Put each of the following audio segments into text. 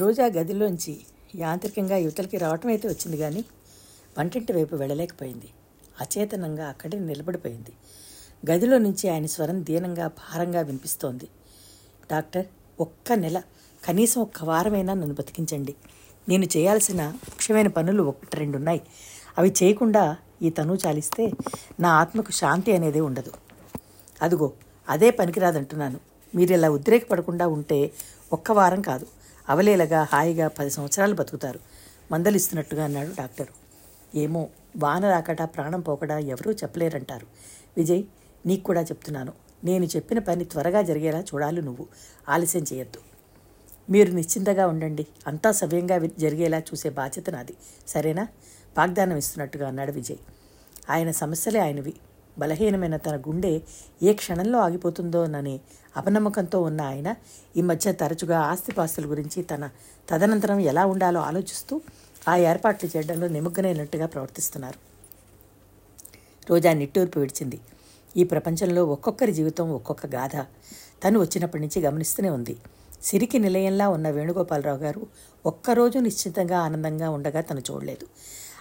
రోజా గదిలోంచి యాంత్రికంగా యువతలకి రావటం అయితే వచ్చింది, కానీ వంటింటి వైపు వెళ్ళలేకపోయింది. అచేతనంగా అక్కడే నిలబడిపోయింది. గదిలో నుంచి ఆయన స్వరం దీనంగా భారంగా వినిపిస్తోంది. డాక్టర్, ఒక్క నెల, కనీసం ఒక్క వారమైనా నన్ను బతికించండి. నేను చేయాల్సిన ముఖ్యమైన పనులు ఒకటి రెండు ఉన్నాయి. అవి చేయకుండా ఈ తనువు చాలిస్తే నా ఆత్మకు శాంతి అనేదే ఉండదు. అదిగో అదే పనికిరాదంటున్నాను. మీరు ఇలా ఉద్రేకపడకుండా ఉంటే ఒక్క వారం కాదు, అవలేలగా హాయిగా 10 సంవత్సరాలు బతుకుతారు మందలిస్తున్నట్టుగా అన్నాడు డాక్టరు. ఏమో వాన రాకడా ప్రాణం పోకడా ఎవరూ చెప్పలేరంటారు. విజయ్, నీకు కూడా చెప్తున్నాను, నేను చెప్పిన పని త్వరగా జరిగేలా చూడాలి. నువ్వు ఆలస్యం చేయొద్దు. మీరు నిశ్చింతగా ఉండండి. అంతా సవ్యంగా జరిగేలా చూసే బాధ్యత నాది, సరేనా? వాగ్దానం ఇస్తున్నట్టుగా అన్నాడు విజయ్. ఆయన సమస్యలే ఆయనవి. బలహీనమైన తన గుండె ఏ క్షణంలో ఆగిపోతుందోననే అపనమ్మకంతో ఉన్న ఆయన ఈ మధ్య తరచుగా ఆస్తిపాస్తుల గురించి తన తదనంతరం ఎలా ఉండాలో ఆలోచిస్తూ ఆ ఏర్పాట్లు చేయడంలో నిమగ్నమైనట్టుగా ప్రవర్తిస్తున్నారు. రోజా నిట్టూర్పు విడిచింది. ఈ ప్రపంచంలో ఒక్కొక్కరి జీవితం ఒక్కొక్క గాథ తను వచ్చినప్పటి నుంచి గమనిస్తూనే ఉంది. సిరికి నిలయంలా ఉన్న వేణుగోపాలరావు గారు ఒక్కరోజు నిశ్చింతంగా ఆనందంగా ఉండగా తను చూడలేదు.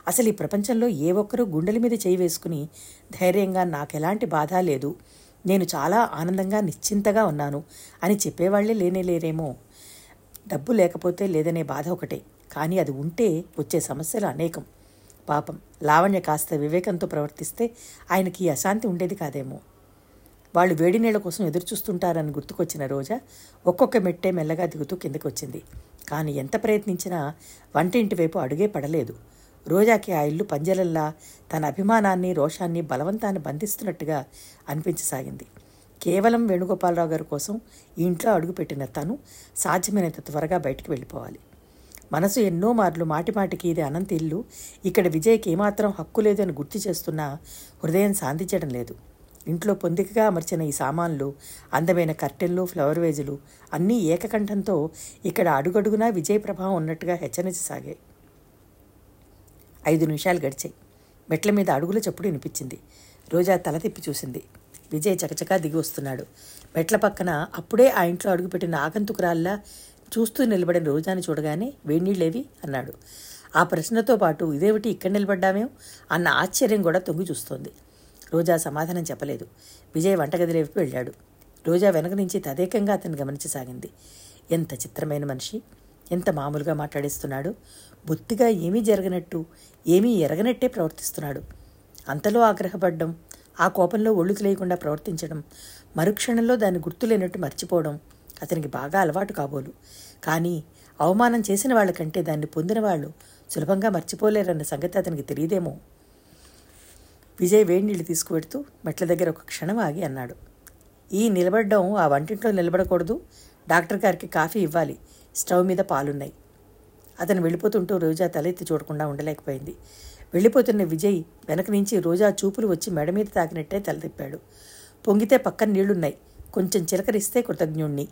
అసలు ఈ ప్రపంచంలో ఏ ఒక్కరూ గుండెల మీద చేయి వేసుకుని ధైర్యంగా నాకెలాంటి బాధ లేదు, నేను చాలా ఆనందంగా నిశ్చింతగా ఉన్నాను అని చెప్పేవాళ్లే లేనేలేరేమో. డబ్బు లేకపోతే లేదనే బాధ ఒకటే, కానీ అది ఉంటే వచ్చే సమస్యలు అనేకం. పాపం లావణ్య కాస్త వివేకంతో ప్రవర్తిస్తే ఆయనకి ఈ అశాంతి ఉండేది కాదేమో. వాళ్ళు వేడి నీళ్ల కోసం ఎదురుచూస్తుంటారని గుర్తుకొచ్చిన రోజా ఒక్కొక్క మెట్టే మెల్లగా దిగుతూ కిందకి వచ్చింది. కానీ ఎంత ప్రయత్నించినా వంటింటి వైపు అడుగే పడలేదు. రోజాకి ఆ ఇల్లు పంజరల్లా తన అభిమానాన్ని రోషాన్ని బలవంతాన్ని బంధిస్తున్నట్టుగా అనిపించసాగింది. కేవలం వేణుగోపాలరావు గారి కోసం ఈ ఇంట్లో అడుగుపెట్టిన తను సాధ్యమైనంత త్వరగా బయటికి వెళ్ళిపోవాలి. మనసు ఎన్నో మార్లు మాటిమాటికి ఇది అనంత ఇల్లు, ఇక్కడ విజయ్కి ఏమాత్రం హక్కు లేదు అని గుర్తు చేస్తున్నా హృదయం శాంతించడం లేదు. ఇంట్లో పొందికగా అమర్చిన ఈ సామాన్లు, అందమైన కర్టెన్లు, ఫ్లవర్ వేజులు అన్నీ ఏకకంఠంతో ఇక్కడ అడుగడుగునా విజయ్ ప్రభావం ఉన్నట్టుగా హెచ్చరించసాగాయి. 5 నిమిషాలు గడిచాయి. మెట్ల మీద అడుగుల చప్పుడు వినిపించింది. రోజా తల తిప్పి చూసింది. విజయ్ చకచకా దిగి వస్తున్నాడు. మెట్ల పక్కన అప్పుడే ఆ ఇంట్లో అడుగుపెట్టిన ఆగంతుకురాల్లా చూస్తూ నిలబడిన రోజాని చూడగానే, వేణీళ్ళేవి అన్నాడు. ఆ ప్రశ్నతో పాటు ఇదేమిటి ఇక్కడ నిలబడ్డామేం అన్న ఆశ్చర్యం కూడా తొంగి చూస్తోంది. రోజా సమాధానం చెప్పలేదు. విజయ్ వంటగదిలోకి వెళ్ళాడు. రోజా వెనక నుంచి తదేకంగా అతన్ని గమనించసాగింది. ఎంత చిత్రమైన మనిషి, ఎంత మామూలుగా మాట్లాడేస్తున్నాడు, బొత్తిగా ఏమీ జరగనట్టు ఏమీ ఎరగనట్టే ప్రవర్తిస్తున్నాడు. అంతలో ఆగ్రహపడడం, ఆ కోపంలో ఒళ్ళు తెలియకుండా ప్రవర్తించడం, మరుక్షణంలో దాన్ని గుర్తులేనట్టు మర్చిపోవడం అతనికి బాగా అలవాటు కాబోలు. కానీ అవమానం చేసిన వాళ్ళకంటే దాన్ని పొందిన వాళ్ళు సులభంగా మర్చిపోలేరన్న సంగతి అతనికి తెలియదేమో. విజయ్ వేడి నీళ్లు తీసుకువెడుతూ మెట్ల దగ్గర ఒక క్షణం ఆగి అన్నాడు, ఈ నిలబడడం ఆ వంటింట్లో నిలబడకూడదు. డాక్టర్ గారికి కాఫీ ఇవ్వాలి, స్టవ్ మీద పాలున్నాయి. అతను వెళ్ళిపోతుంటూ రోజా తలెత్తి చూడకుండా ఉండలేకపోయింది. వెళ్ళిపోతున్న విజయ్ వెనక నుంచి రోజా చూపులు వచ్చి మెడ మీద తాకినట్టే తలతిప్పాడు. పొంగితే పక్కన నీళ్లున్నాయి, కొంచెం చిలకరిస్తే కృతజ్ఞుణ్ణి.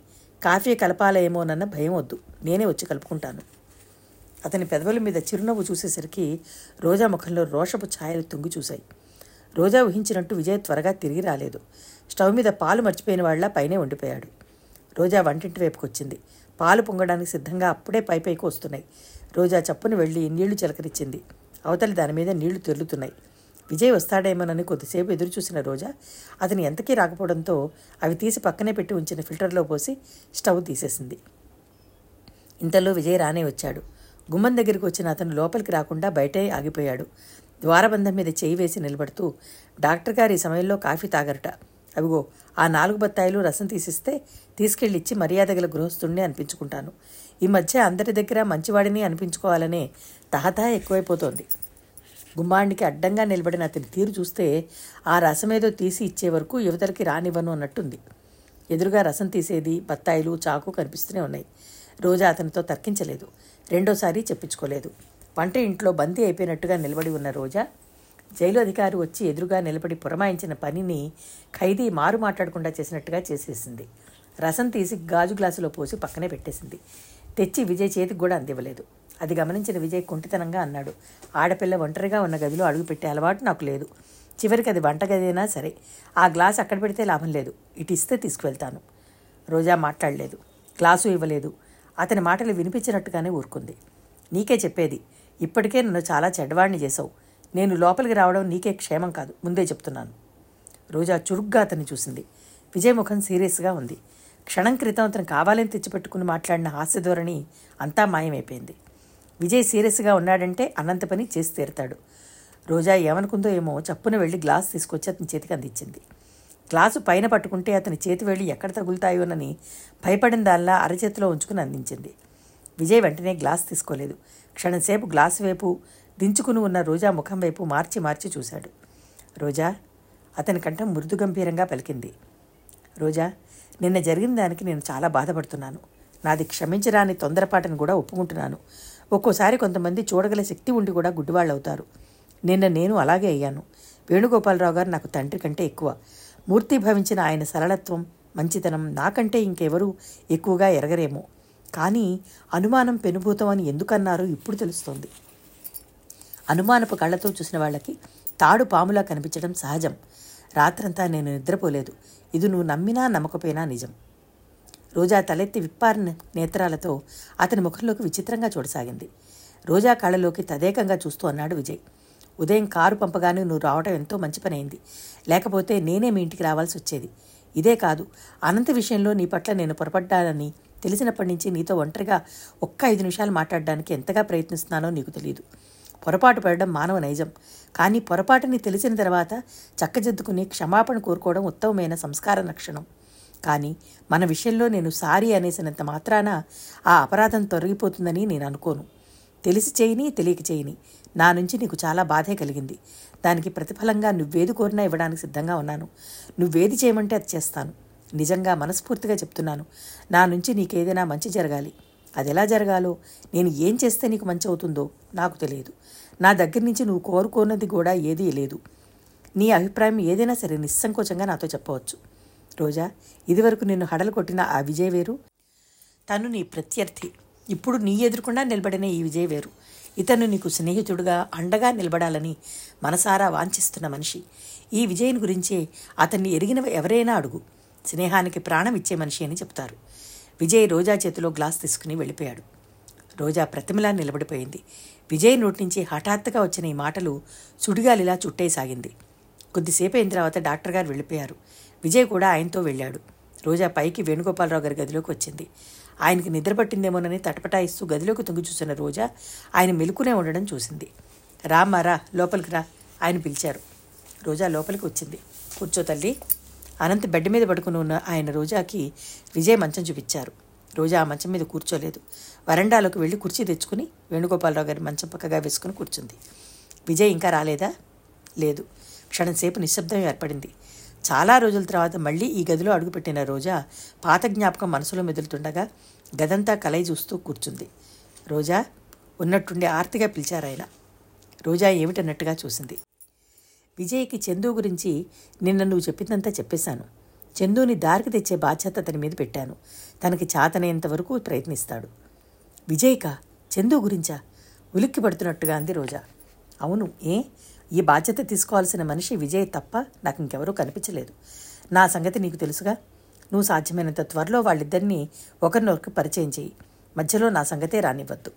కాఫీ కలపాలేమోనన్న భయం వద్దు, నేనే వచ్చి కలుపుకుంటాను. అతని పెదవుల మీద చిరునవ్వు చూసేసరికి రోజా ముఖంలో రోషపు ఛాయలు తొంగి చూశాయి. రోజా ఊహించినట్టు విజయ్ త్వరగా తిరిగి రాలేదు. స్టవ్ మీద పాలు మర్చిపోయిన వాళ్ళ పైనే ఉండిపోయాడు. రోజా వంటింటి వైపుకి వచ్చింది. పాలు పొంగడానికి సిద్ధంగా అప్పుడే పైపైకి వస్తున్నాయి. రోజా చప్పున వెళ్ళి నీళ్లు చిలకరిచ్చింది. అవతలి దాని మీద నీళ్లు తెరులుతున్నాయి. విజయ్ వస్తాడేమోనని కొద్దిసేపు ఎదురు చూసిన రోజా అతను ఎంతకీ రాకపోవడంతో అవి తీసి పక్కనే పెట్టి ఉంచిన ఫిల్టర్లో పోసి స్టవ్ తీసేసింది. ఇంతలో విజయ్ రానే వచ్చాడు. గుమ్మం దగ్గరికి వచ్చిన అతను లోపలికి రాకుండా బయటే ఆగిపోయాడు. ద్వారబంధం మీద చేయి వేసి నిలబడుతూ, డాక్టర్ గారు ఈ సమయంలో కాఫీ తాగరట, అవిగో ఆ 4 బత్తాయిలు రసం తీసిస్తే తీసుకెళ్ళిచ్చి మర్యాదగల గృహస్థుణ్ణి అనిపించుకుంటాను. ఈ మధ్య అందరి దగ్గర మంచివాడిని అనిపించుకోవాలనే తహతహ ఎక్కువైపోతోంది. గుమ్మానికి అడ్డంగా నిలబడిన అతని తీరు చూస్తే ఆ రసమేదో తీసి ఇచ్చే వరకు యువతలకి రానివ్వను అన్నట్టుంది. ఎదురుగా రసం తీసేది, బత్తాయిలు, చాకు కనిపిస్తూనే ఉన్నాయి. రోజా అతనితో తర్కించలేదు, రెండోసారి చెప్పించుకోలేదు. వంట ఇంట్లో బందీ అయిపోయినట్టుగా నిలబడి ఉన్న రోజా జైలు అధికారి వచ్చి ఎదురుగా నిలబడి పురమాయించిన పనిని ఖైదీ మారు మాట్లాడకుండా చేసినట్టుగా చేసేసింది. రసం తీసి గాజు గ్లాసులో పోసి పక్కనే పెట్టేసింది. తెచ్చి విజయ్ చేతికి కూడా అందివ్వలేదు. అది గమనించిన విజయ్ కుంటితనంగా అన్నాడు, ఆడపిల్ల ఒంటరిగా ఉన్న గదిలో అడుగుపెట్టే అలవాటు నాకు లేదు. చివరికి అది వంటగదైనా సరే ఆ గ్లాస్ అక్కడ పెడితే లాభం లేదు, ఇటు ఇస్తే తీసుకువెళ్తాను. రోజా మాట్లాడలేదు, గ్లాసు ఇవ్వలేదు. అతని మాటలు వినిపించినట్టుగానే ఊరుకుంది. నీకే చెప్పేది, ఇప్పటికే నన్ను చాలా చెడ్డవాడిని చేశావు. నేను లోపలికి రావడం నీకే క్షేమం కాదు, ముందే చెప్తున్నాను. రోజా చురుగ్గా అతన్ని చూసింది. విజయముఖం సీరియస్గా ఉంది. క్షణం క్రితం అతను కావాలని తెచ్చిపెట్టుకుని మాట్లాడిన హాస్యధోరణి అంతా మాయమైపోయింది. విజయ్ సీరియస్గా ఉన్నాడంటే అన్నంత పని చేసి తీరుతాడు. రోజా ఏమనుకుందో ఏమో చప్పున వెళ్ళి గ్లాస్ తీసుకొచ్చి అతని చేతికి అందించింది. గ్లాసు పైన పట్టుకుంటే అతని చేతి వెళ్ళి ఎక్కడ తగులుతాయోనని భయపడిన దానిలా అరచేతిలో ఉంచుకుని అందించింది. విజయ్ వెంటనే గ్లాస్ తీసుకోలేదు. క్షణంసేపు గ్లాసు వైపు దించుకుని ఉన్న రోజా ముఖం వైపు మార్చి మార్చి చూశాడు. రోజా, అతని కంఠం మృదు గంభీరంగా పలికింది. రోజా, నిన్న జరిగిన దానికి నేను చాలా బాధపడుతున్నాను. నాది క్షమించరాని తొందరపాటును కూడా ఒప్పుకుంటున్నాను. ఒక్కోసారి కొంతమంది చూడగల శక్తి ఉండి కూడా గుడ్డివాళ్ళవుతారు. నిన్న నేను అలాగే అయ్యాను. వేణుగోపాలరావు గారు నాకు తండ్రి కంటే ఎక్కువ. మూర్తిభవించిన ఆయన సరళత్వం, మంచితనం నాకంటే ఇంకెవరూ ఎక్కువగా ఎరగరేమో. కానీ అనుమానం పెనుభూతం అని ఎందుకన్నారో ఇప్పుడు తెలుస్తోంది. అనుమానపు కళ్ళతో చూసిన వాళ్ళకి తాడు పాములా కనిపించడం సహజం. రాత్రంతా నేను నిద్రపోలేదు. ఇది నువ్వు నమ్మినా నమ్మకపోయినా నిజం. రోజా తలెత్తి విప్పారిన నేత్రాలతో అతని ముఖంలోకి విచిత్రంగా చూడసాగింది. రోజా కళ్ళలోకి తదేకంగా చూస్తూ అన్నాడు విజయ్. ఉదయం కారు పంపగానే నువ్వు రావటం ఎంతో మంచి పని అయింది. లేకపోతే నేనే మీ ఇంటికి రావాల్సి వచ్చేది. ఇదే కాదు, అనంత విషయంలో నీ పట్ల నేను పొరపడ్డానని తెలిసినప్పటి నుంచి నీతో ఒంటరిగా ఒక్క 5 నిమిషాలు మాట్లాడడానికి ఎంతగా ప్రయత్నిస్తున్నానో నీకు తెలియదు. పొరపాటు పడడం మానవ నైజం. కానీ పొరపాటుని తెలిసిన తర్వాత చక్కదిద్దుకుని క్షమాపణ కోరుకోవడం ఉత్తమమైన సంస్కార లక్షణం. కానీ మన విషయంలో నేను సారీ అనేసినంత మాత్రాన ఆ అపరాధం తొలగిపోతుందని నేను అనుకోను. తెలిసి చేయని తెలియక చేయని నా నుంచి నీకు చాలా బాధే కలిగింది. దానికి ప్రతిఫలంగా నువ్వేది కోరినా ఇవ్వడానికి సిద్ధంగా ఉన్నాను. నువ్వేది చేయమంటే అది చేస్తాను. నిజంగా మనస్ఫూర్తిగా చెప్తున్నాను. నా నుంచి నీకేదైనా మంచి జరగాలి. అది ఎలా జరగాలో, నేను ఏం చేస్తే నీకు మంచి అవుతుందో నాకు తెలియదు. నా దగ్గర నుంచి నువ్వు కోరుకోన్నది కూడా ఏదీ లేదు. నీ అభిప్రాయం ఏదైనా సరే నిస్సంకోచంగా నాతో చెప్పవచ్చు. రోజా, ఇదివరకు నిన్ను హడలు కొట్టిన ఆ విజయ్ వేరు, తను నీ ప్రత్యర్థి. ఇప్పుడు నీ ఎదురుకుండా నిలబడిన ఈ విజయ్ వేరు. ఇతను నీకు స్నేహితుడుగా అండగా నిలబడాలని మనసారా వాంఛిస్తున్న మనిషి. ఈ విజయ్ని గురించే అతన్ని ఎరిగిన ఎవరైనా అడుగు, స్నేహానికి ప్రాణం ఇచ్చే మనిషి అని చెప్తారు. విజయ్ రోజా చేతిలో గ్లాస్ తీసుకుని వెళ్ళిపోయాడు. రోజా ప్రతిమలా నిలబడిపోయింది. విజయ్ నోటి నుంచి హఠాత్తుగా వచ్చిన ఈ మాటలు సుడిగాలిలా చుట్టేసాగింది. కొద్దిసేపు అయిన తర్వాత డాక్టర్ గారు వెళ్ళిపోయారు. విజయ్ కూడా ఆయనతో వెళ్ళాడు. రోజా పైకి వేణుగోపాలరావు గారి గదిలోకి వచ్చింది. ఆయనకి నిద్రపట్టిందేమోనని తటపటాయిస్తూ గదిలోకి తొంగి చూసిన రోజా ఆయన మెలుకునే ఉండడం చూసింది. రామారా, లోపలికి రా, ఆయన పిలిచారు. రోజా లోపలికి వచ్చింది. కూర్చో తల్లి. అనంత్ బెడ్ మీద పడుకుని ఉన్న ఆయన రోజాకి విజయ్ మంచం చూపించారు. రోజా ఆ మంచం మీద కూర్చోలేదు. వరండాలోకి వెళ్ళి కుర్చీ తెచ్చుకుని వేణుగోపాలరావు గారి మంచం పక్కగా వేసుకుని కూర్చుంది. విజయ్ ఇంకా రాలేదా? లేదు. క్షణంసేపు నిశ్శబ్దం ఏర్పడింది. చాలా రోజుల తర్వాత మళ్ళీ ఈ గదిలో అడుగుపెట్టిన రోజా పాత జ్ఞాపకం మనసులో మెదులుతుండగా గదంతా కలయి చూస్తూ కూర్చుంది. రోజా, ఉన్నట్టుండి ఆర్తిగా పిలిచారాయన. రోజా ఏమిటన్నట్టుగా చూసింది. విజయ్కి చందు గురించి నిన్న నువ్వు చెప్పిందంతా చెప్పేశాను. చందుని దారికి తెచ్చే బాధ్యత అతని మీద పెట్టాను. తనకి చాతనేంత వరకు ప్రయత్నిస్తాడు. విజయ్కా? చందు గురించా? ఉలిక్కి పడుతున్నట్టుగా అంది రోజా. అవును. ఈ బాధ్యత తీసుకోవాల్సిన మనిషి విజయ్ తప్ప నాకు ఇంకెవరూ కనిపించలేదు. నా సంగతి నీకు తెలుసుగా. నువ్వు సాధ్యమైనంత త్వరలో వాళ్ళిద్దరినీ ఒకరినొకరికి పరిచయం చేయి. మధ్యలో నా సంగతే రానివ్వద్దు.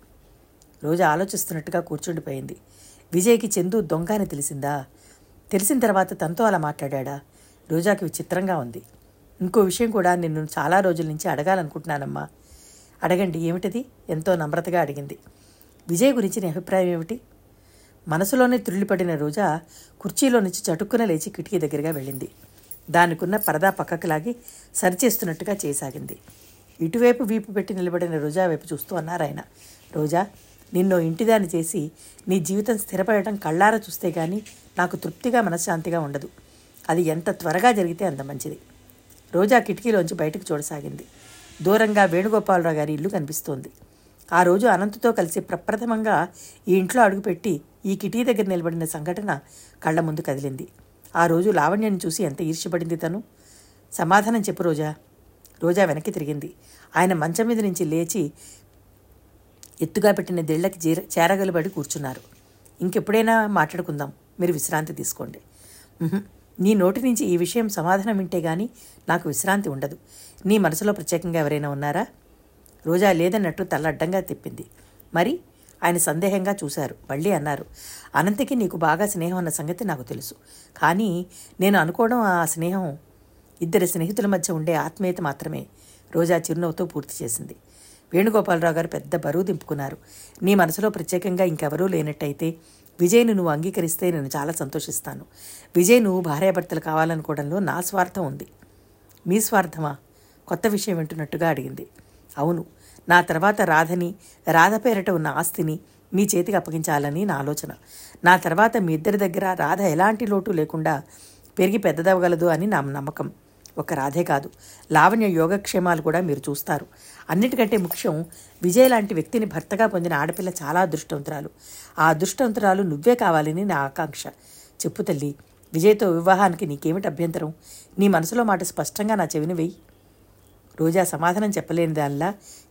రోజా ఆలోచిస్తున్నట్టుగా కూర్చుండిపోయింది. విజయ్కి చందు దొంగ అని తెలిసిందా? తెలిసిన తర్వాత తనతో అలా మాట్లాడా? రోజాకి విచిత్రంగా ఉంది. ఇంకో విషయం కూడా నిన్ను చాలా రోజుల నుంచి అడగాలనుకుంటున్నానమ్మా. అడగండి. ఏమిటది? ఎంతో నమ్రతగా అడిగింది. విజయ్ గురించి నీ అభిప్రాయం ఏమిటి? మనసులోనే తుళ్ళిపడిన రోజా కుర్చీలో నుంచి చటుక్కున లేచి కిటికీ దగ్గరగా వెళ్ళింది. దానికున్న పరదా పక్కకు లాగి సరిచేస్తున్నట్టుగా చేయసాగింది. ఇటువైపు వీపు పెట్టి నిలబడిన రోజా వైపు చూస్తూ అన్నారాయన. రోజా, నిన్నో ఇంటిదాన్ని చేసి నీ జీవితం స్థిరపడటం కళ్ళారా చూస్తే కానీ నాకు తృప్తిగా మనశ్శాంతిగా ఉండదు. అది ఎంత త్వరగా జరిగితే అంత మంచిది. రోజా కిటికీలోంచి బయటకు చూడసాగింది. దూరంగా వేణుగోపాలరావు గారి ఇల్లు కనిపిస్తోంది. ఆ రోజు అనంతతో కలిసి ప్రప్రథమంగా ఈ ఇంట్లో అడుగుపెట్టి ఈ కిటికీ దగ్గర నిలబడిన సంఘటన కళ్ళ ముందు కదిలింది. ఆ రోజు లావణ్యని చూసి ఎంత ఈర్ష్యపడింది తను. సమాధానం చెప్పు రోజా. రోజా వెనక్కి తిరిగింది. ఆయన మంచం మీద నుంచి లేచి ఎత్తుగా పెట్టిన దిళ్ళకి చేరగలబడి కూర్చున్నారు. ఇంకెప్పుడైనా మాట్లాడుకుందాం, మీరు విశ్రాంతి తీసుకోండి. నీ నోటి నుంచి ఈ విషయం సమాధానం వింటే కానీ నాకు విశ్రాంతి ఉండదు. నీ మనసులో ప్రత్యేకంగా ఎవరైనా ఉన్నారా? రోజా లేదన్నట్టు తల్లడ్డంగా తిప్పింది. మరి ఆయన సందేహంగా చూశారు. మళ్ళీ అన్నారు, అనంతకి నీకు బాగా స్నేహం అన్న సంగతి నాకు తెలుసు. కానీ నేను అనుకోవడం ఆ స్నేహం ఇద్దరి స్నేహితుల మధ్య ఉండే ఆత్మీయత మాత్రమే. రోజా చిరునవ్వుతో పూర్తి చేసింది. వేణుగోపాలరావు గారు పెద్ద బరువు దింపుకున్నారు. నీ మనసులో ప్రత్యేకంగా ఇంకెవరూ లేనట్టయితే విజయ్ను నువ్వు అంగీకరిస్తే నేను చాలా సంతోషిస్తాను. విజయ్ నువ్వు భార్యాభర్తలు కావాలనుకోవడంలో నా స్వార్థం ఉంది. మీ స్వార్థమా? కొత్త విషయం వింటున్నట్టుగా అడిగింది. అవును, నా తర్వాత రాధని, రాధ పేరట ఉన్న ఆస్తిని మీ చేతికి అప్పగించాలని నా ఆలోచన. నా తర్వాత మీ ఇద్దరి దగ్గర రాధ ఎలాంటి లోటు లేకుండా పెరిగి పెద్దదవ్వగలదు అని నా నమ్మకం. ఒక రాధే కాదు, లావణ్య యోగక్షేమాలు కూడా మీరు చూస్తారు. అన్నిటికంటే ముఖ్యం, విజయ్ లాంటి వ్యక్తిని భర్తగా పొందిన ఆడపిల్ల చాలా అదృష్టవంతురాలు. ఆ అదృష్టవంతురాలు నువ్వే కావాలని నా ఆకాంక్ష. చెప్పు తల్లి, విజయ్తో వివాహానికి నీకేమిటి అభ్యంతరం? నీ మనసులో మాట స్పష్టంగా నా చెవిని వెయ్యి. రోజా సమాధానం చెప్పలేని దానిలా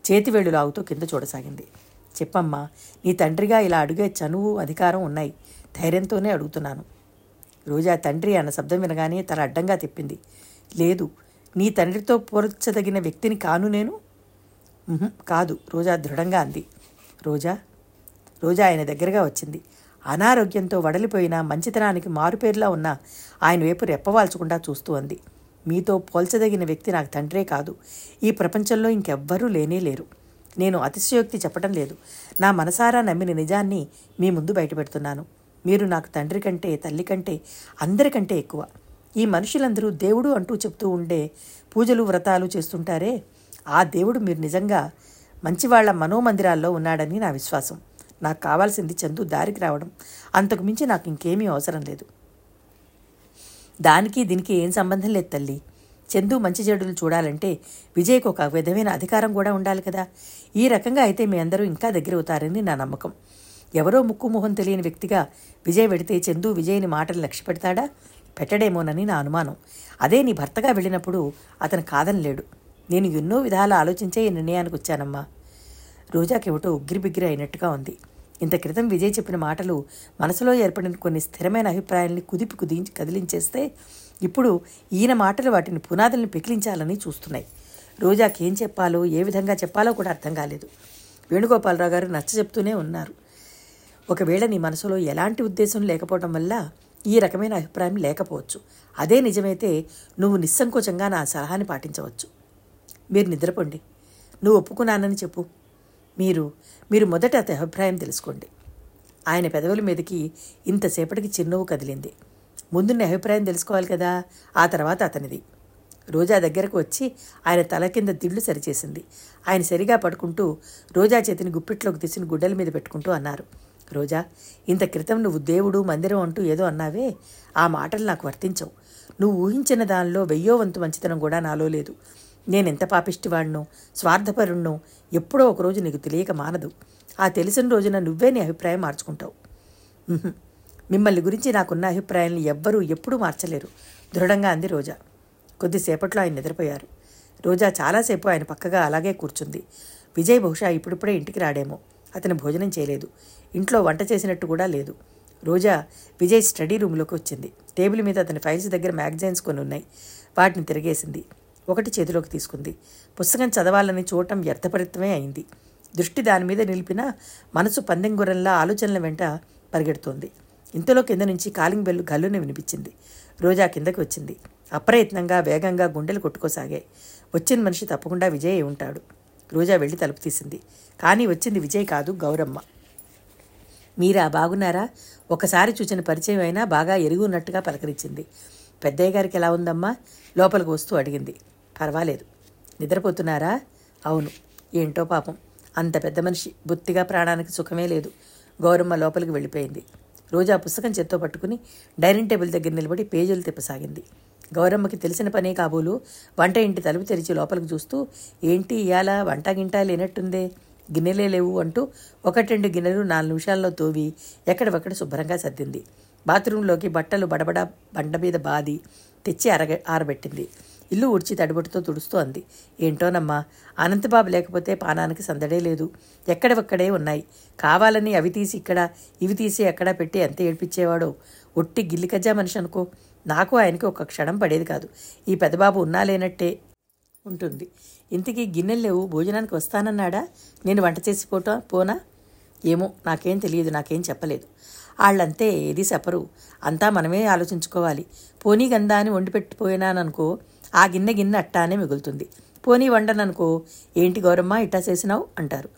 చేతివేళ్లు లాగుతూ కింద చూడసాగింది. చెప్పమ్మా, నీ తండ్రిగా ఇలా అడిగే చనువు, అధికారం ఉన్నాయి. ధైర్యంతోనే అడుగుతున్నాను. రోజా తండ్రి అన్న శబ్దం వినగానే తల అడ్డంగా తిప్పింది. లేదు, నీ తండ్రితో పోల్చదగిన వ్యక్తిని కాను నేను. కాదు, రోజా దృఢంగా అంది. రోజా రోజా ఆయన దగ్గరగా వచ్చింది. అనారోగ్యంతో వడలిపోయిన, మంచితనానికి మారుపేరులా ఉన్న ఆయన వైపు రెప్పవాల్చకుండా చూస్తూ అంది. మీతో పోల్చదగిన వ్యక్తి నాకు తండ్రే కాదు, ఈ ప్రపంచంలో ఇంకెవ్వరూ లేనేలేరు. నేను అతిశయోక్తి చెప్పడం లేదు. నా మనసారా నమ్మిన నిజాన్ని మీ ముందు బయటపెడుతున్నాను. మీరు నాకు తండ్రి కంటే, తల్లి కంటే, అందరికంటే ఎక్కువ. ఈ మనుషులందరూ దేవుడు అంటూ చెప్తూ ఉండే పూజలు, వ్రతాలు చేస్తుంటారే, ఆ దేవుడు మీరు నిజంగా మంచివాళ్ల మనోమందిరాల్లో ఉన్నాడని నా విశ్వాసం. నాకు కావాల్సింది చందు దారికి రావడం, అంతకు మించి నాకు ఇంకేమీ అవసరం లేదు. దానికి దీనికి ఏం సంబంధం లేదు తల్లి. చందు మంచి చెడులు చూడాలంటే విజయ్కు ఒక విధమైన అధికారం కూడా ఉండాలి కదా. ఈ రకంగా అయితే మీ అందరూ ఇంకా దగ్గరవుతారని నా నమ్మకం. ఎవరో ముక్కు మొహం తెలియని వ్యక్తిగా విజయ్ పెడితే చందు విజయ్ని మాటలు లక్ష్య పెడతాడా? పెట్టడేమోనని నా అనుమానం. అదే నీ భర్తగా వెళ్ళినప్పుడు అతను కాదనలేడు. నేను ఎన్నో విధాలు ఆలోచించే ఈ నిర్ణయానికి వచ్చానమ్మా. రోజాకేమిటో ఉగ్గిరిబిగ్గిరి అయినట్టుగా ఉంది. ఇంత క్రితం విజయ్ చెప్పిన మాటలు మనసులో ఏర్పడిన కొన్ని స్థిరమైన అభిప్రాయాల్ని కదిలించేస్తే ఇప్పుడు ఈయన మాటలు వాటిని, పునాదులను పెకిలించాలని చూస్తున్నాయి. రోజాకి ఏం చెప్పాలో, ఏ విధంగా చెప్పాలో కూడా అర్థం కాలేదు. వేణుగోపాలరావు గారు నచ్చ చెప్తూనే ఉన్నారు. ఒకవేళ నీ మనసులో ఎలాంటి ఉద్దేశం లేకపోవడం వల్ల ఈ రకమైన అభిప్రాయం లేకపోవచ్చు. అదే నిజమైతే నువ్వు నిస్సంకోచంగా నా సలహాని పాటించవచ్చు. మీరు నిద్రపోండి, నువ్వు ఒప్పుకున్నానని చెప్పు. మీరు మొదట అతని అభిప్రాయం తెలుసుకోండి. ఆయన పెదవుల మీదకి ఇంతసేపటికి చిరునవ్వు కదిలింది. ముందు నీ అభిప్రాయం తెలుసుకోవాలి కదా, ఆ తర్వాత అతనిది. రోజా దగ్గరకు వచ్చి ఆయన తల కింద దిళ్లు సరిచేసింది. ఆయన సరిగా పడుకుంటూ రోజా చేతిని గుప్పిట్లోకి తీసిన గుడ్డల మీద పెట్టుకుంటూ అన్నారు. రోజా, ఇంత క్రితం నువ్వు దేవుడు, మందిరం అంటూ ఏదో అన్నావే, ఆ మాటలు నాకు వర్తించవు. నువ్వు ఊహించిన దానిలో 1000వ వంతు మంచితనం కూడా నాలో లేదు. నేనెంత పాపిష్టివాడినో, స్వార్థపరుణ్ణో ఎప్పుడో ఒకరోజు నీకు తెలియక మానదు. ఆ తెలిసిన రోజున నువ్వే నీ అభిప్రాయం మార్చుకుంటావు. మిమ్మల్ని గురించి నాకున్న అభిప్రాయాలను ఎవ్వరూ ఎప్పుడూ మార్చలేరు, దృఢంగా అంది రోజా. కొద్దిసేపట్లో ఆయన నిద్రపోయారు. రోజా చాలాసేపు ఆయన పక్కగా అలాగే కూర్చుంది. విజయ్ బహుశా ఇప్పుడిప్పుడే ఇంటికి రాడేమో. అతను భోజనం చేయలేదు, ఇంట్లో వంట చేసినట్టు కూడా లేదు. రోజా విజయ్ స్టడీ రూమ్లోకి వచ్చింది. టేబుల్ మీద అతని ఫైల్స్ దగ్గర మ్యాగజైన్స్ కొన్ని ఉన్నాయి. వాటిని తిరిగేసింది. ఒకటి చేతిలోకి తీసుకుంది. పుస్తకం చదవాలని చూడటం వ్యర్థపరితమే అయింది. దృష్టి దాని మీద నిలిపిన మనసు పందెంగురంలా ఆలోచనల వెంట పరిగెడుతోంది. ఇంతలో కింద నుంచి కాలింగ్ బెల్లు గల్లున వినిపించింది. రోజా కిందకి వచ్చింది. అప్రయత్నంగా వేగంగా గుండెలు కొట్టుకోసాగాయి. వచ్చిన మనిషి తప్పకుండా విజయ్ అయి ఉంటాడు. రోజా వెళ్ళి తలుపు తీసింది. కానీ వచ్చింది విజయ్ కాదు, గౌరమ్మ. మీరా బాగున్నారా? ఒకసారి చూసిన పరిచయం అయినా బాగా ఎరుగున్నట్టుగా పలకరించింది. పెద్దయ్య గారికి ఎలా ఉందమ్మా? లోపలికి వస్తూ అడిగింది. పర్వాలేదు. నిద్రపోతున్నారా? అవును. ఏంటో పాపం, అంత పెద్ద మనిషి బొత్తిగా ప్రాణానికి సుఖమే లేదు. గౌరమ్మ లోపలికి వెళ్ళిపోయింది. రోజా పుస్తకం చేత్తో పట్టుకుని డైనింగ్ టేబుల్ దగ్గర నిలబడి పేజీలు తిప్పసాగింది. గౌరమ్మకి తెలిసిన పనే కాబోలు వంట ఇంటి తలుపు తెరిచి లోపలికి చూస్తూ, ఏంటి ఇవాళ వంట గింట లేనట్టుందే, గిన్నెలే లేవు అంటూ 1-2 గిన్నెలు 4 నిమిషాల్లో తోవి ఎక్కడవక్కడ శుభ్రంగా సర్దింది. బాత్రూంలోకి బట్టలు బడబడా బండ మీద బాది తెచ్చి ఆరబెట్టింది. ఇల్లు ఉడిచి తడిబొట్టుతో తుడుస్తూ అంది. ఏంటోనమ్మా, అనంతబాబు లేకపోతే పానానికి సందడే లేదు. ఎక్కడవక్కడే ఉన్నాయి. కావాలని అవి తీసి ఇక్కడ, ఇవి తీసి ఎక్కడా పెట్టి ఎంత ఏడ్పించేవాడో. ఒట్టి గిల్లికజ్జా మనిషి అనుకో. నాకు ఆయనకి ఒక క్షణం పడేది కాదు. ఈ పెద్దబాబు ఉన్నా లేనట్టే ఉంటుంది. ఇంతకీ గిన్నెలు లేవు, భోజనానికి వస్తానన్నాడా? నేను వంట చేసి పోనా? ఏమో, నాకేం తెలియదు, నాకేం చెప్పలేదు. వాళ్ళంతే, ఏది చెప్పరు, అంతా మనమే ఆలోచించుకోవాలి. పోనీ గందా అని వండి పెట్టిపోయినాననుకో, ఆ గిన్నె అట్టానే మిగులుతుంది. పోనీ వండననుకో, ఏంటి గౌరమ్మ ఇట్టా చేసినావు అంటారు.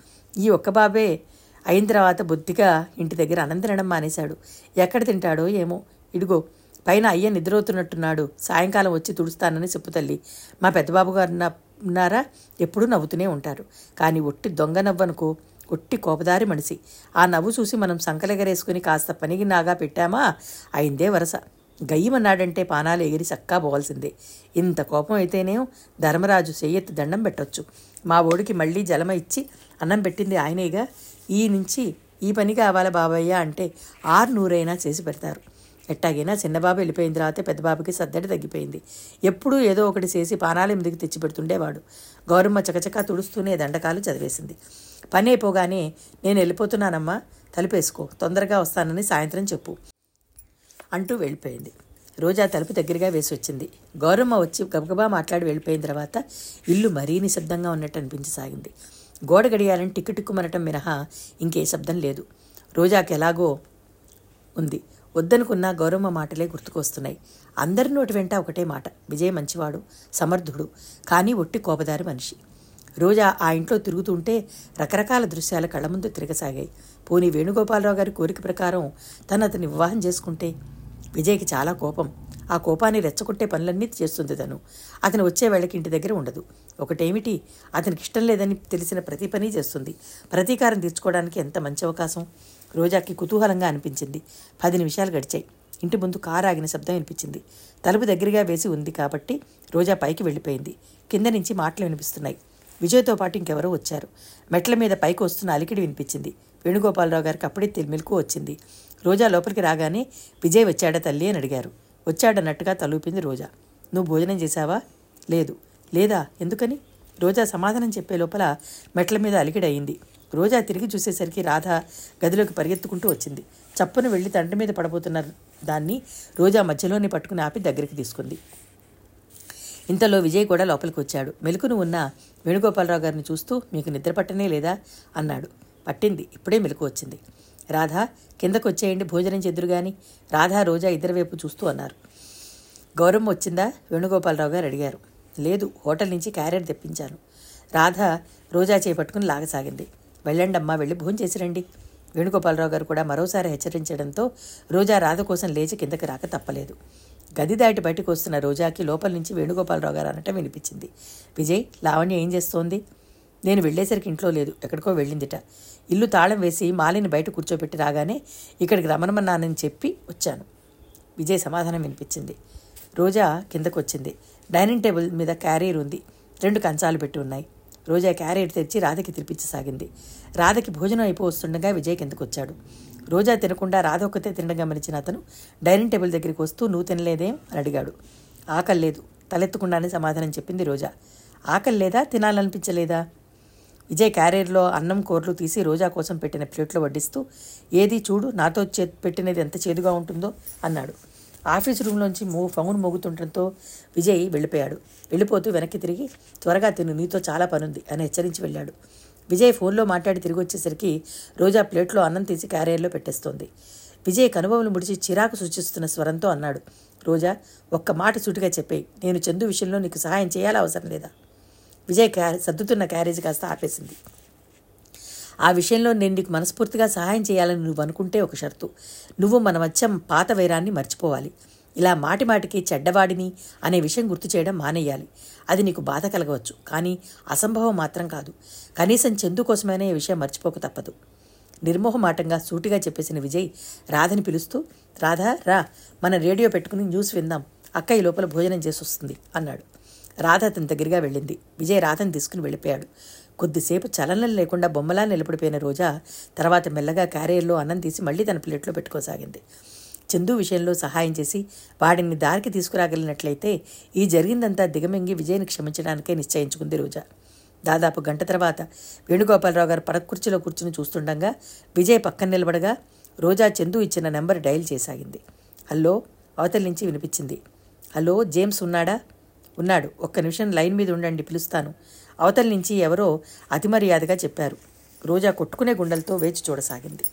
ఈ ఒక్క బాబే అయిన తర్వాత బొత్తిగా ఇంటి దగ్గర అన్నం తినడం మానేశాడు. ఎక్కడ తింటాడో ఏమో. ఇడుగో పైన అయ్య నిద్రవుతున్నట్టున్నాడు, సాయంకాలం వచ్చి తుడుస్తానని చెప్పు తల్లి. మా పెద్దబాబు గారు ఉన్నారా, ఎప్పుడూ నవ్వుతూనే ఉంటారు. కానీ ఒట్టి దొంగ నవ్వనుకో, ఒట్టి కోపదారి మనిషి. ఆ నవ్వు చూసి మనం సంకలెగరేసుకుని కాస్త పనికి నాగా పెట్టామా అయిందే వరస. గయ్యమన్నాడంటే పానాలు ఎగిరి చక్కా పోవాల్సిందే. ఇంత కోపం అయితేనే ధర్మరాజు చెయ్యెత్తి దండం పెట్టొచ్చు. మా ఓడికి మళ్ళీ జలమ ఇచ్చి అన్నం పెట్టింది ఆయనేగా. ఈ నుంచి ఈ పని కావాలా బాబయ్య అంటే 600 చేసి పెడతారు. ఎట్టాగైనా చిన్నబాబు వెళ్ళిపోయిన తర్వాత పెద్దబాబుకి సద్దడి తగ్గిపోయింది. ఎప్పుడూ ఏదో ఒకటి చేసి పానాలు ముందుకు తెచ్చిపెడుతుండేవాడు. గౌరమ్మ చకచకా తుడుస్తూనే దండకాలు చదివేసింది. పని అయిపోగానే, నేను వెళ్ళిపోతున్నానమ్మా, తలుపేసుకో, తొందరగా వస్తానని సాయంత్రం చెప్పు అంటూ వెళ్ళిపోయింది. రోజా తలుపు దగ్గరగా వేసి వచ్చింది. గౌరమ్మ వచ్చి గబగబా మాట్లాడి వెళ్ళిపోయిన తర్వాత ఇల్లు మరీ నిశ్శబ్దంగా ఉన్నట్టు అనిపించసాగింది. గోడ గడియాలని టిక్కుమనటం మినహా ఇంకే శబ్దం లేదు. రోజాకి ఎలాగో ఉంది. వద్దనుకున్న గౌరమ్మ మాటలే గుర్తుకొస్తున్నాయి. అందరి నోటి వెంట ఒకటే మాట, విజయ్ మంచివాడు, సమర్థుడు, కానీ ఒట్టి కోపదారి మనిషి. రోజా ఆ ఇంట్లో తిరుగుతుంటే రకరకాల దృశ్యాలు కళ్ళ ముందు తిరగసాగాయి. పోనీ వేణుగోపాలరావు గారి కోరిక ప్రకారం తను అతన్ని వివాహం చేసుకుంటే విజయ్కి చాలా కోపం. ఆ కోపాన్ని రెచ్చగొట్టే పనులన్నీ చేస్తుంది తను. అతను వచ్చే వాళ్ళకి ఇంటి దగ్గర ఉండదు. ఒకటేమిటి, అతనికి ఇష్టం లేదని తెలిసిన ప్రతి పని చేస్తుంది. ప్రతీకారం తీర్చుకోవడానికి ఎంత మంచి అవకాశం. రోజాకి కుతూహలంగా అనిపించింది. 10 నిమిషాలు గడిచాయి. ఇంటి ముందు కారు ఆగిన శబ్దం వినిపించింది. తలుపు దగ్గరగా వేసి ఉంది కాబట్టి రోజా పైకి వెళ్ళిపోయింది. కింద నుంచి మాటలు వినిపిస్తున్నాయి. విజయ్తో పాటు ఇంకెవరో వచ్చారు. మెట్ల మీద పైకి వస్తున్న అలికిడి వినిపించింది. వేణుగోపాలరావు గారికి అప్పుడే తెలిమెలకు వచ్చింది. రోజా లోపలికి రాగానే, విజయ్ వచ్చాడా తల్లి అని అడిగారు. వచ్చాడన్నట్టుగా తలూపింది రోజా. నువ్వు భోజనం చేశావా? లేదు. లేదా, ఎందుకని? రోజా సమాధానం చెప్పే లోపల మెట్ల మీద అలికిడి అయింది. రోజా తిరిగి చూసేసరికి రాధ గదిలోకి పరిగెత్తుకుంటూ వచ్చింది. చప్పున వెళ్ళి తండ్రి మీద పడబోతున్న దాన్ని రోజా మధ్యలోనే పట్టుకుని ఆపి దగ్గరికి తీసుకుంది. ఇంతలో విజయ్ కూడా లోపలికి వచ్చాడు. మెలకును ఉన్న వేణుగోపాలరావు గారిని చూస్తూ, మీకు నిద్ర పట్టనే లేదా అన్నాడు. పట్టింది, ఇప్పుడే మెలకు వచ్చింది. రాధా, కిందకు వచ్చేయండి, భోజనం చెదురు గాని. రాధా రోజా ఇద్దరి వైపు చూస్తూ అన్నారు. గౌరమ్మ వచ్చిందా? వేణుగోపాలరావు గారు అడిగారు. లేదు, హోటల్ నుంచి క్యారెట్ తెప్పించాను. రాధ రోజా చేపట్టుకుని లాగసాగింది. వెళ్ళండమ్మా, వెళ్ళి భోంచేసి రండి. వేణుగోపాలరావు గారు కూడా మరోసారి హెచ్చరించడంతో రోజా రాధ కోసం లేచి కిందకి రాక తప్పలేదు. గది దాటి బయటకు వస్తున్న రోజాకి లోపల నుంచి వేణుగోపాలరావు గారు అనటం వినిపించింది. విజయ్, లావణ్య ఏం చేస్తోంది? నేను వెళ్ళేసరికి ఇంట్లో లేదు, ఎక్కడికో వెళ్ళిందిట. ఇల్లు తాళం వేసి మాలిని బయట కూర్చోబెట్టి రాగానే ఇక్కడికి రమణమన్నానని చెప్పి వచ్చాను. విజయ్ సమాధానం వినిపించింది. రోజా కిందకు వచ్చింది. డైనింగ్ టేబుల్ మీద క్యారియర్ ఉంది. 2 కంచాలు పెట్టి ఉన్నాయి. రోజా క్యారెట్ తెచ్చి రాధకి తినిపించసాగింది. రాధకి భోజనం అయిపోతుండగా విజయ్ కిందకు వచ్చాడు. రోజా తినకుండా రాధ ఒక్కతే తినడం గమనించిన అతను డైనింగ్ టేబుల్ దగ్గరికి వస్తూ, నువ్వు తినలేదేం అని అడిగాడు. ఆకలి లేదు, తలెత్తకుండానే సమాధానం చెప్పింది రోజా. ఆకలి లేదా, తినాలనిపించలేదా? విజయ్ క్యారియర్లో అన్నం కూరలు తీసి రోజా కోసం పెట్టిన ప్లేట్లో వడ్డిస్తూ, ఏది చూడు, నాతో పెట్టినది ఎంత చేదుగా ఉంటుందో అన్నాడు. ఆఫీస్ రూమ్లోంచి ఫోన్ మోగుతుండటంతో విజయ్ వెళ్ళిపోయాడు. వెళ్ళిపోతూ వెనక్కి తిరిగి, త్వరగా తిను, నీతో చాలా పనుంది అని హెచ్చరించి వెళ్ళాడు. విజయ్ ఫోన్లో మాట్లాడి తిరిగి వచ్చేసరికి రోజా ప్లేట్లో అన్నం తీసి క్యారియర్లో పెట్టేస్తోంది. విజయ్ కనుబొమ్మలు ముడిచి చిరాకు సూచిస్తున్న స్వరంతో అన్నాడు. రోజా, ఒక్క మాట సూటిగా చెప్పేయి, నేను చందు విషయంలో నీకు సహాయం చేయాలా అవసరం లేదా? విజయ్ సర్దుతున్న క్యారేజీ కాస్త ఆపేసింది. ఆ విషయంలో నేను నీకు మనస్ఫూర్తిగా సహాయం చేయాలని నువ్వు అనుకుంటే ఒక షరతు, నువ్వు మన మధ్య పాత వైరాన్ని మర్చిపోవాలి. ఇలా మాటిమాటికి చెడ్డవాడిని అనే విషయం గుర్తు చేయడం మానేయాలి. అది నీకు బాధ కలగవచ్చు, కానీ అసంభవం మాత్రం కాదు. కనీసం చందు కోసమైనా ఈ విషయం మర్చిపోక తప్పదు. నిర్మోహమాటంగా సూటిగా చెప్పేసిన విజయ్ రాధని పిలుస్తూ, రాధా రా, మన రేడియో పెట్టుకుని న్యూస్ విందాం, అక్క ఈ లోపల భోజనం చేసి వస్తుంది అన్నాడు. రాధ అతని దగ్గరగా వెళ్ళింది. విజయ్ రాధని తీసుకుని వెళ్ళిపోయాడు. కొద్దిసేపు చలనం లేకుండా బొమ్మలా నిలబడిపోయిన రోజా తర్వాత మెల్లగా క్యారియర్లో అన్నం తీసి మళ్లీ తన ప్లేట్లో పెట్టుకోసాగింది. చందు విషయంలో సహాయం చేసి వాడిని దారికి తీసుకురాగలిగినట్లయితే ఈ జరిగిందంతా దిగమింగి విజయ్ని క్షమించడానికే నిశ్చయించుకుంది రోజా. దాదాపు గంట తర్వాత వేణుగోపాలరావు గారు పడకుర్చీలో కూర్చుని చూస్తుండగా విజయ్ పక్కన నిలబడగా రోజా చందు ఇచ్చిన నెంబర్ డయల్ చేసాగింది. హలో, అవతలి నుంచి వినిపించింది. హలో, జేమ్స్ ఉన్నాడా? ఉన్నాడు. ఒక్క నిమిషం లైన్ మీద ఉండండి, పిలుస్తాను, అవతల నుంచి ఎవరో అతిమర్యాదగా చెప్పారు. రోజా కొట్టుకునే గుండెలతో వేచి చూడసాగింది.